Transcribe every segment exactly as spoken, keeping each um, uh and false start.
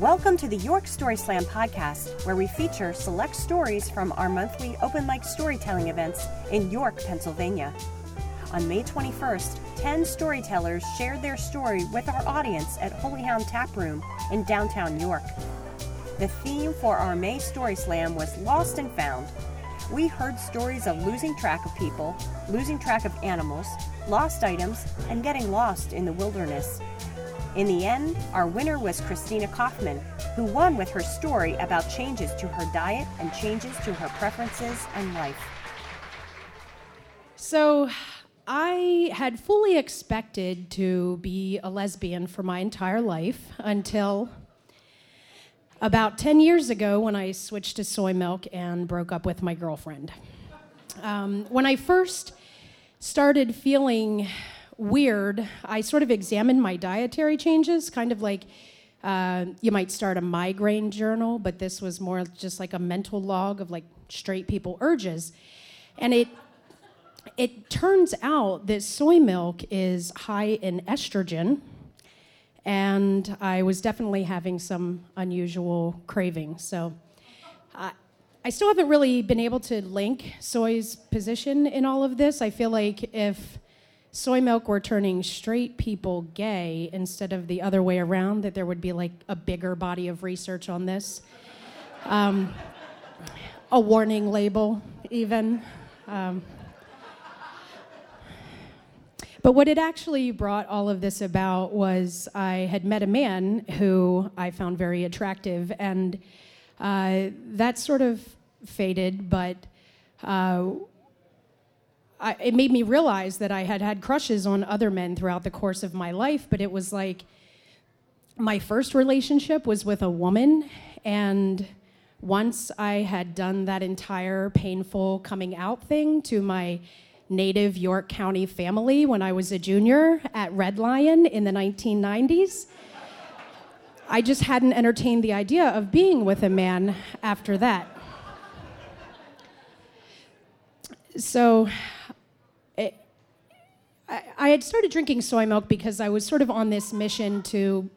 Welcome to the York Story Slam podcast, where we feature select stories from our monthly open mic storytelling events in York, Pennsylvania. On May twenty-first, ten storytellers shared their story with our audience at Holy Hound Tap Room in downtown York. The theme for our May Story Slam was Lost and Found. We heard stories of losing track of people, losing track of animals, lost items, and getting lost in the wilderness. In the end, our winner was Christina Kaufman, who won with her story about changes to her diet and changes to her preferences and life. So I had fully expected to be a lesbian for my entire life until about ten years ago when I switched to soy milk and broke up with my girlfriend. Um, when I first started feeling weird, I sort of examined my dietary changes, kind of like uh, you might start a migraine journal, but this was more just like a mental log of like straight people urges. And it it turns out that soy milk is high in estrogen, and I was definitely having some unusual cravings. So uh, I still haven't really been able to link soy's position in all of this. I feel like if soy milk were turning straight people gay instead of the other way around, that there would be like a bigger body of research on this. Um, a warning label, even. Um, but what it actually brought all of this about was I had met a man who I found very attractive, and uh, that sort of faded, but uh, I, it made me realize that I had had crushes on other men throughout the course of my life, but it was like my first relationship was with a woman, and once I had done that entire painful coming out thing to my native York County family when I was a junior at Red Lion in the nineteen nineties, I just hadn't entertained the idea of being with a man after that. So it, I, I had started drinking soy milk because I was sort of on this mission to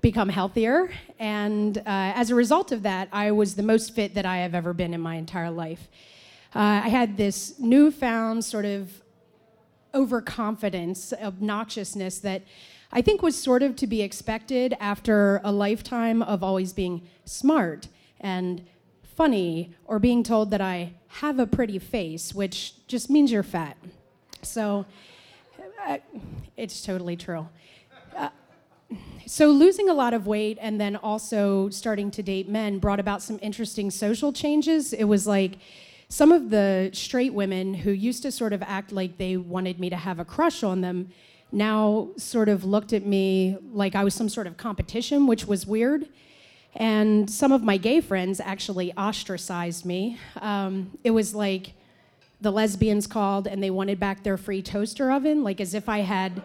become healthier. And uh, as a result of that, I was the most fit that I have ever been in my entire life. Uh, I had this newfound sort of overconfidence, obnoxiousness that I think was sort of to be expected after a lifetime of always being smart and funny, or being told that I have a pretty face, which just means you're fat. So uh, it's totally true. Uh, so losing a lot of weight and then also starting to date men brought about some interesting social changes. It was like some of the straight women who used to sort of act like they wanted me to have a crush on them now sort of looked at me like I was some sort of competition, which was weird. And some of my gay friends actually ostracized me. Um, it was like the lesbians called and they wanted back their free toaster oven, like as if I had,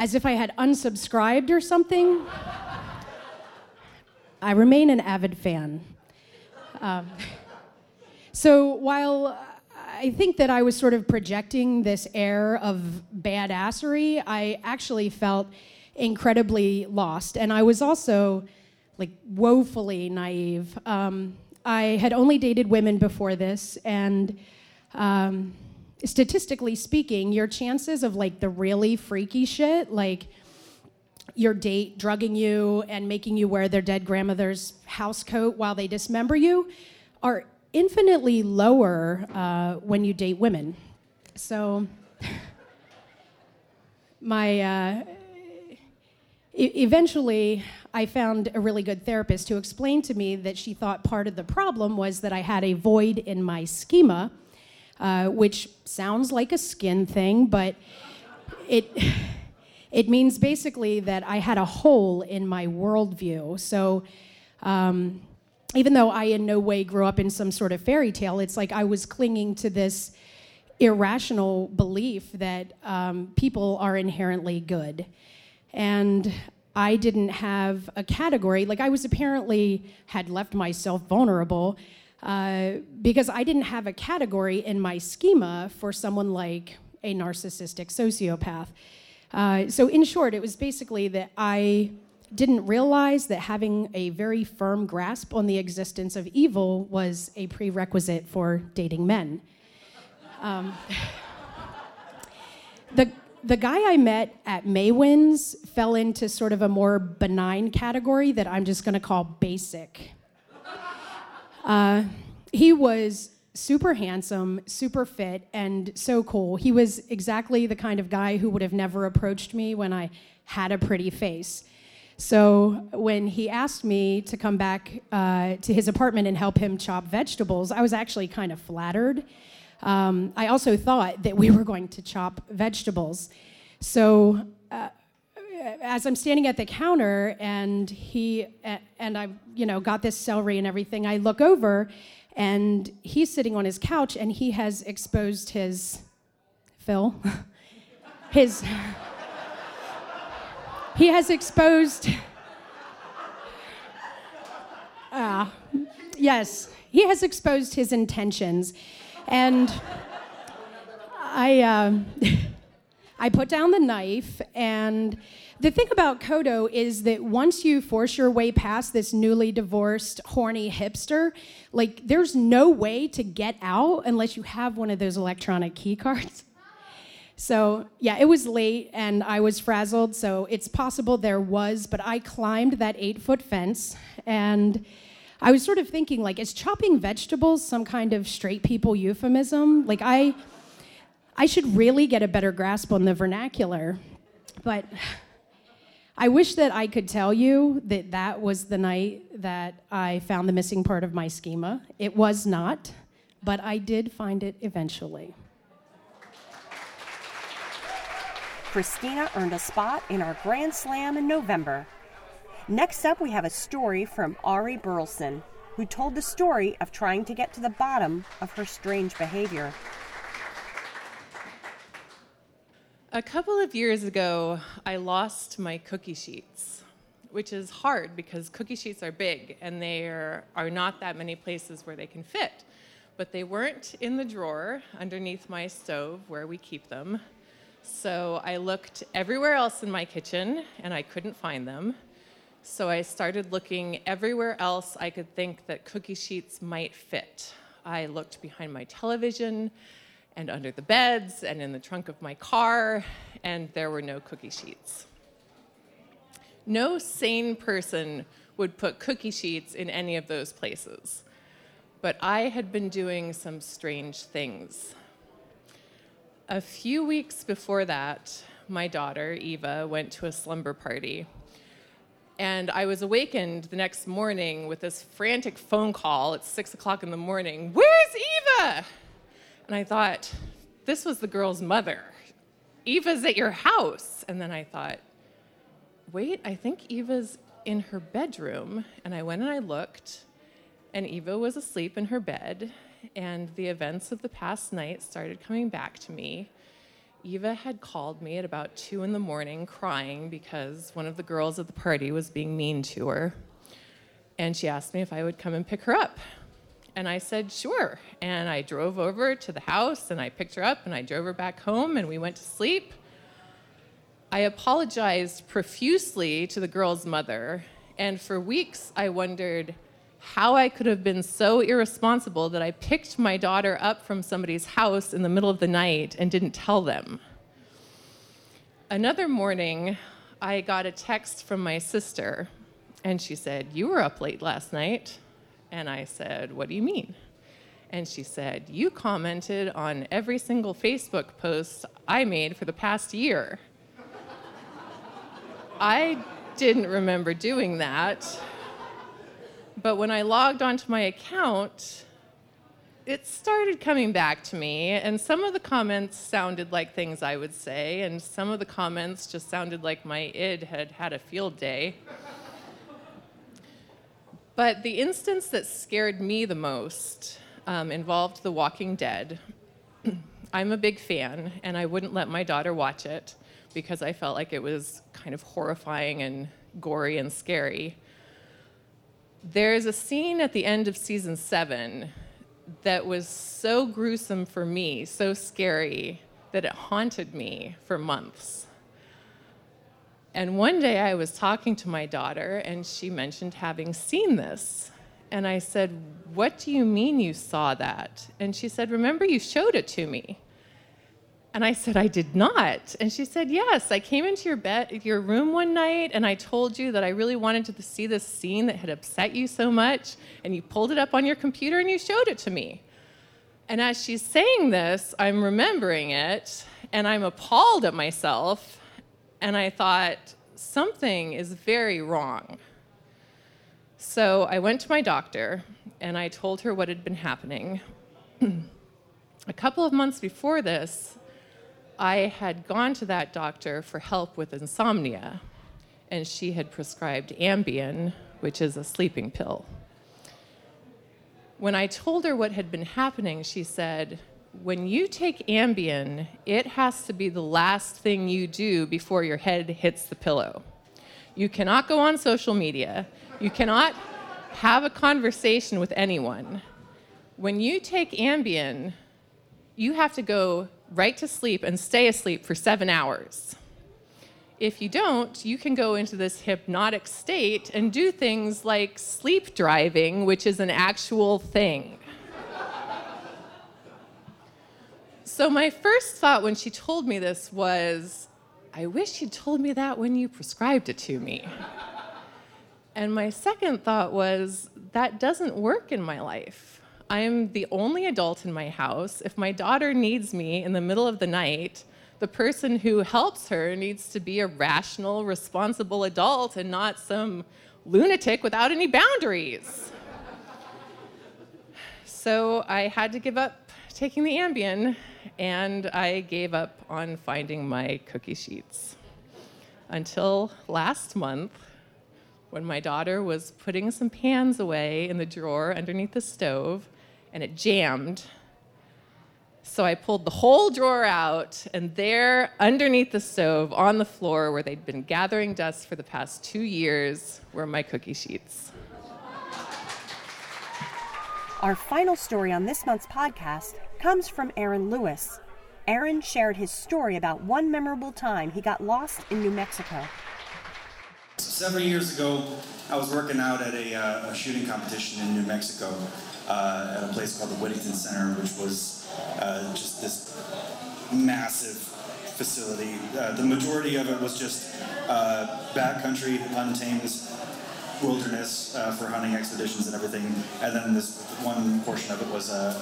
as if I had unsubscribed or something. I remain an avid fan. Um, so while I think that I was sort of projecting this air of badassery, I actually felt incredibly lost. And I was also like woefully naive. Um, I had only dated women before this, and um, statistically speaking, your chances of like the really freaky shit, like your date drugging you and making you wear their dead grandmother's house coat while they dismember you, are infinitely lower uh, when you date women. So my... Uh, Eventually, I found a really good therapist who explained to me that she thought part of the problem was that I had a void in my schema, uh, which sounds like a skin thing, but it it means basically that I had a hole in my worldview. So um, even though I in no way grew up in some sort of fairy tale, it's like I was clinging to this irrational belief that um, people are inherently good. And I didn't have a category. Like I was apparently had left myself vulnerable uh, because I didn't have a category in my schema for someone like a narcissistic sociopath. Uh, so in short, it was basically that I didn't realize that having a very firm grasp on the existence of evil was a prerequisite for dating men. Um, the the guy I met at Maywin's fell into sort of a more benign category that I'm just going to call basic. Uh, he was super handsome, super fit, and so cool. He was exactly the kind of guy who would have never approached me when I had a pretty face. So when he asked me to come back uh, to his apartment and help him chop vegetables, I was actually kind of flattered. Um, I also thought that we were going to chop vegetables. So uh, as I'm standing at the counter and he uh, and I, you know, got this celery and everything, I look over and he's sitting on his couch and he has exposed his Phil, his. He has exposed, uh, yes, he has exposed his intentions. And I uh, I put down the knife, and the thing about Kodo is that once you force your way past this newly divorced, horny hipster, like there's no way to get out unless you have one of those electronic key cards. So, yeah, it was late, and I was frazzled, so it's possible there was, but I climbed that eight-foot fence, and I was sort of thinking, like, is chopping vegetables some kind of straight people euphemism? Like, I I should really get a better grasp on the vernacular, but I wish that I could tell you that that was the night that I found the missing part of my schema. It was not, but I did find it eventually. Christina earned a spot in our Grand Slam in November. Next up, we have a story from Ari Burleson, who told the story of trying to get to the bottom of her strange behavior. A couple of years ago, I lost my cookie sheets, which is hard because cookie sheets are big and there are not that many places where they can fit. But they weren't in the drawer underneath my stove where we keep them. So I looked everywhere else in my kitchen, and I couldn't find them. So I started looking everywhere else I could think that cookie sheets might fit. I looked behind my television, and under the beds, and in the trunk of my car, and there were no cookie sheets. No sane person would put cookie sheets in any of those places. But I had been doing some strange things. A few weeks before that, my daughter, Eva, went to a slumber party. And I was awakened the next morning with this frantic phone call at six o'clock in the morning. Where's Eva? And I thought, this was the girl's mother. Eva's at your house. And then I thought, wait, I think Eva's in her bedroom. And I went and I looked, and Eva was asleep in her bed. And the events of the past night started coming back to me. Eva had called me at about two in the morning crying because one of the girls at the party was being mean to her. And she asked me if I would come and pick her up. And I said, sure. And I drove over to the house and I picked her up and I drove her back home and we went to sleep. I apologized profusely to the girl's mother. And for weeks I wondered how I could have been so irresponsible that I picked my daughter up from somebody's house in the middle of the night and didn't tell them. Another morning, I got a text from my sister, and she said, you were up late last night. And I said, what do you mean? And she said, you commented on every single Facebook post I made for the past year. I didn't remember doing that. But when I logged onto my account, it started coming back to me, and some of the comments sounded like things I would say, and some of the comments just sounded like my id had had a field day. But the instance that scared me the most um, involved The Walking Dead. I'm a big fan, and I wouldn't let my daughter watch it because I felt like it was kind of horrifying and gory and scary. There's a scene at the end of season seven that was so gruesome for me, so scary, that it haunted me for months. And one day I was talking to my daughter, and she mentioned having seen this. And I said, what do you mean you saw that? And she said, remember, you showed it to me. And I said, I did not. And she said, yes, I came into your bed, your room one night, and I told you that I really wanted to see this scene that had upset you so much, and you pulled it up on your computer and you showed it to me. And as she's saying this, I'm remembering it, and I'm appalled at myself, and I thought, something is very wrong. So I went to my doctor, and I told her what had been happening. A couple of months before this, I had gone to that doctor for help with insomnia, and she had prescribed Ambien, which is a sleeping pill. When I told her what had been happening, she said, when you take Ambien, it has to be the last thing you do before your head hits the pillow. You cannot go on social media. You cannot have a conversation with anyone. When you take Ambien, you have to go right to sleep and stay asleep for seven hours. If you don't, you can go into this hypnotic state and do things like sleep driving, which is an actual thing. So my first thought when she told me this was, I wish you'd told me that when you prescribed it to me. And my second thought was, that doesn't work in my life. I'm the only adult in my house. If my daughter needs me in the middle of the night, the person who helps her needs to be a rational, responsible adult and not some lunatic without any boundaries. So I had to give up taking the Ambien, and I gave up on finding my cookie sheets. Until last month, when my daughter was putting some pans away in the drawer underneath the stove, and it jammed. So I pulled the whole drawer out, and there, underneath the stove, on the floor where they'd been gathering dust for the past two years, were my cookie sheets. Our final story on this month's podcast comes from Aaron Lewis. Aaron shared his story about one memorable time he got lost in New Mexico. Several years ago, I was working out at a, uh, a shooting competition in New Mexico uh, at a place called the Whittington Center, which was uh, just this massive facility. Uh, the majority of it was just uh, backcountry, untamed wilderness uh, for hunting expeditions and everything. And then this one portion of it was uh,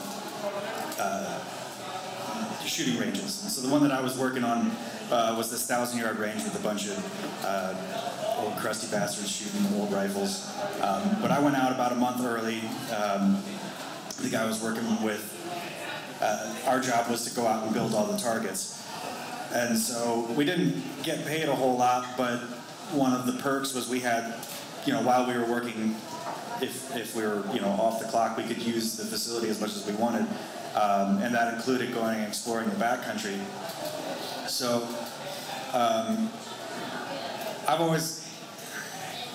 uh, shooting ranges. And so the one that I was working on uh, was this thousand-yard range with a bunch of uh, old crusty bastards shooting old rifles. Um, but I went out about a month early. Um, the guy I was working with, uh, our job was to go out and build all the targets. And so we didn't get paid a whole lot, but one of the perks was we had, you know, while we were working, if if we were, you know, off the clock, we could use the facility as much as we wanted. Um, and that included going and exploring the backcountry. So um, I've always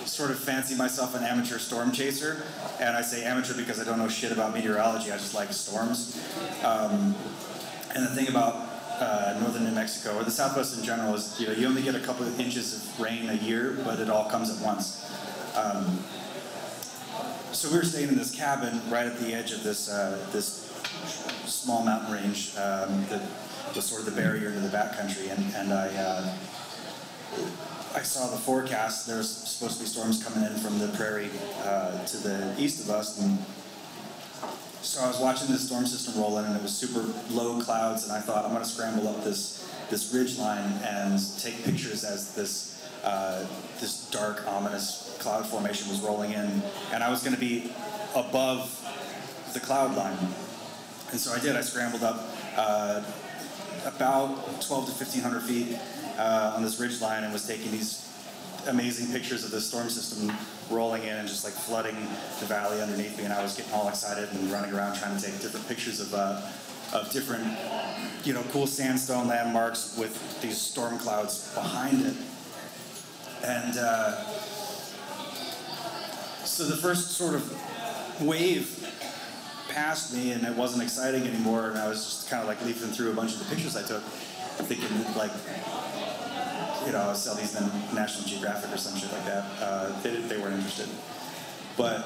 sort of fancy myself an amateur storm chaser, and I say amateur because I don't know shit about meteorology. I just like storms. Um, and the thing about uh, northern New Mexico, or the Southwest in general, is you know you only get a couple of inches of rain a year, but it all comes at once. Um, so we were staying in this cabin right at the edge of this uh, this small mountain range um, that was sort of the barrier to the backcountry, and and I. Uh, I saw the forecast. There was supposed to be storms coming in from the prairie uh, to the east of us, and so I was watching this storm system roll in, and it was super low clouds, and I thought, I'm going to scramble up this this ridge line and take pictures as this uh, this dark, ominous cloud formation was rolling in, and I was going to be above the cloud line, and so I did. I scrambled up uh, about twelve to fifteen hundred feet. Uh, on this ridge line and was taking these amazing pictures of the storm system rolling in and just like flooding the valley underneath me, and I was getting all excited and running around trying to take different pictures of uh, of different, you know, cool sandstone landmarks with these storm clouds behind it. And uh, so the first sort of wave passed me, and it wasn't exciting anymore, and I was just kind of like leafing through a bunch of the pictures I took, thinking like, you know, I was sell these in National Geographic or some shit like that. Uh, they, they weren't interested. But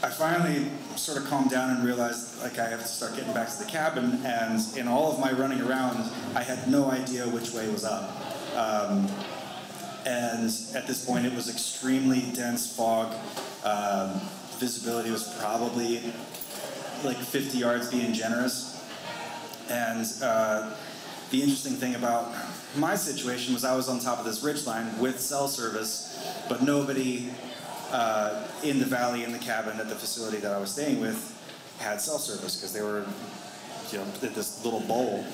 I finally sort of calmed down and realized, like, I have to start getting back to the cabin, and in all of my running around, I had no idea which way was up. Um, and at this point, it was extremely dense fog. Um, visibility was probably like fifty yards, being generous. And uh, the interesting thing about my situation was I was on top of this ridgeline with cell service, but nobody uh, in the valley, in the cabin, at the facility that I was staying with had cell service, because they were, you know, at this little bowl.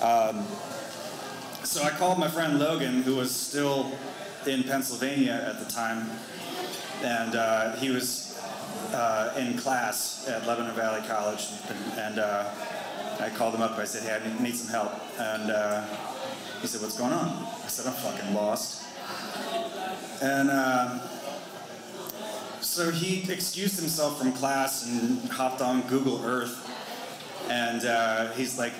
Um, so I called my friend Logan, who was still in Pennsylvania at the time, and uh, he was uh, in class at Lebanon Valley College, and, and uh, I called him up. I said, hey, I need some help. And uh, he said, what's going on? I said, I'm fucking lost. And uh, so he excused himself from class and hopped on Google Earth. And uh, he's like,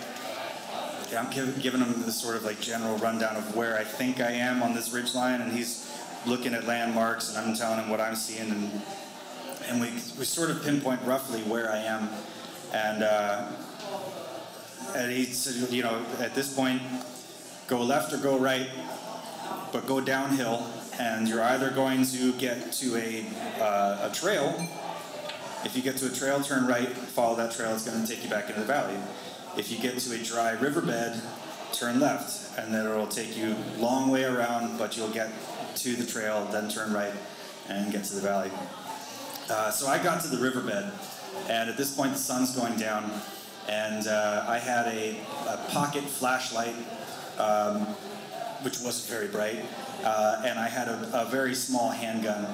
yeah, I'm give, giving him this sort of like general rundown of where I think I am on this ridgeline. And he's looking at landmarks, and I'm telling him what I'm seeing. And, and we, we sort of pinpoint roughly where I am. And uh, And he said, you know, at this point, go left or go right, but go downhill, and you're either going to get to a uh, a trail. If you get to a trail, turn right, follow that trail, it's going to take you back into the valley. If you get to a dry riverbed, turn left, and then it'll take you a long way around, but you'll get to the trail, then turn right, and get to the valley. Uh, so I got to the riverbed, and at this point, the sun's going down. And uh, I had a, a pocket flashlight, um, which wasn't very bright, uh, and I had a, a very small handgun,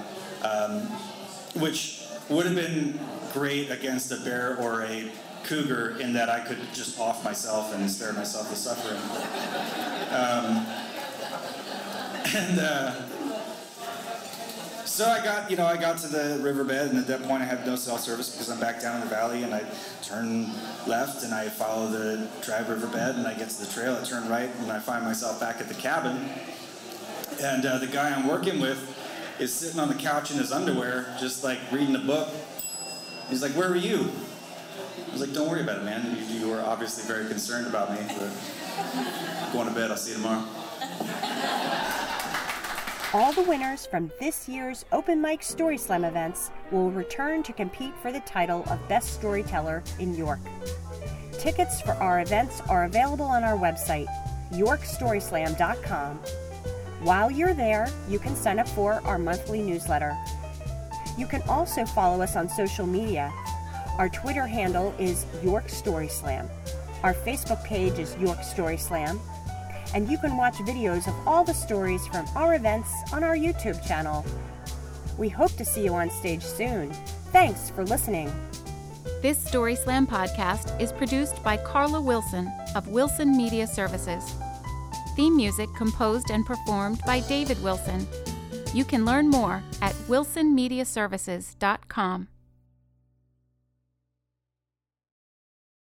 um, which would have been great against a bear or a cougar, in that I could just off myself and spare myself the suffering. Um, and uh, so I got, you know, I got to the riverbed, and at that point I had no cell service because I'm back down in the valley, and I turn left, and I follow the dry riverbed, and I get to the trail, I turn right, and I find myself back at the cabin. And uh, the guy I'm working with is sitting on the couch in his underwear, just like reading a book. He's like, where were you? I was like, don't worry about it, man. You, you were obviously very concerned about me, but I'm going to bed, I'll see you tomorrow. All the winners from this year's Open Mic Story Slam events will return to compete for the title of Best Storyteller in York. Tickets for our events are available on our website, york story slam dot com. While you're there, you can sign up for our monthly newsletter. You can also follow us on social media. Our Twitter handle is York Story Slam. Our Facebook page is York Story Slam. And you can watch videos of all the stories from our events on our YouTube channel. We hope to see you on stage soon. Thanks for listening. This Story Slam podcast is produced by Carla Wilson of Wilson Media Services. Theme music composed and performed by David Wilson. You can learn more at wilson media services dot com.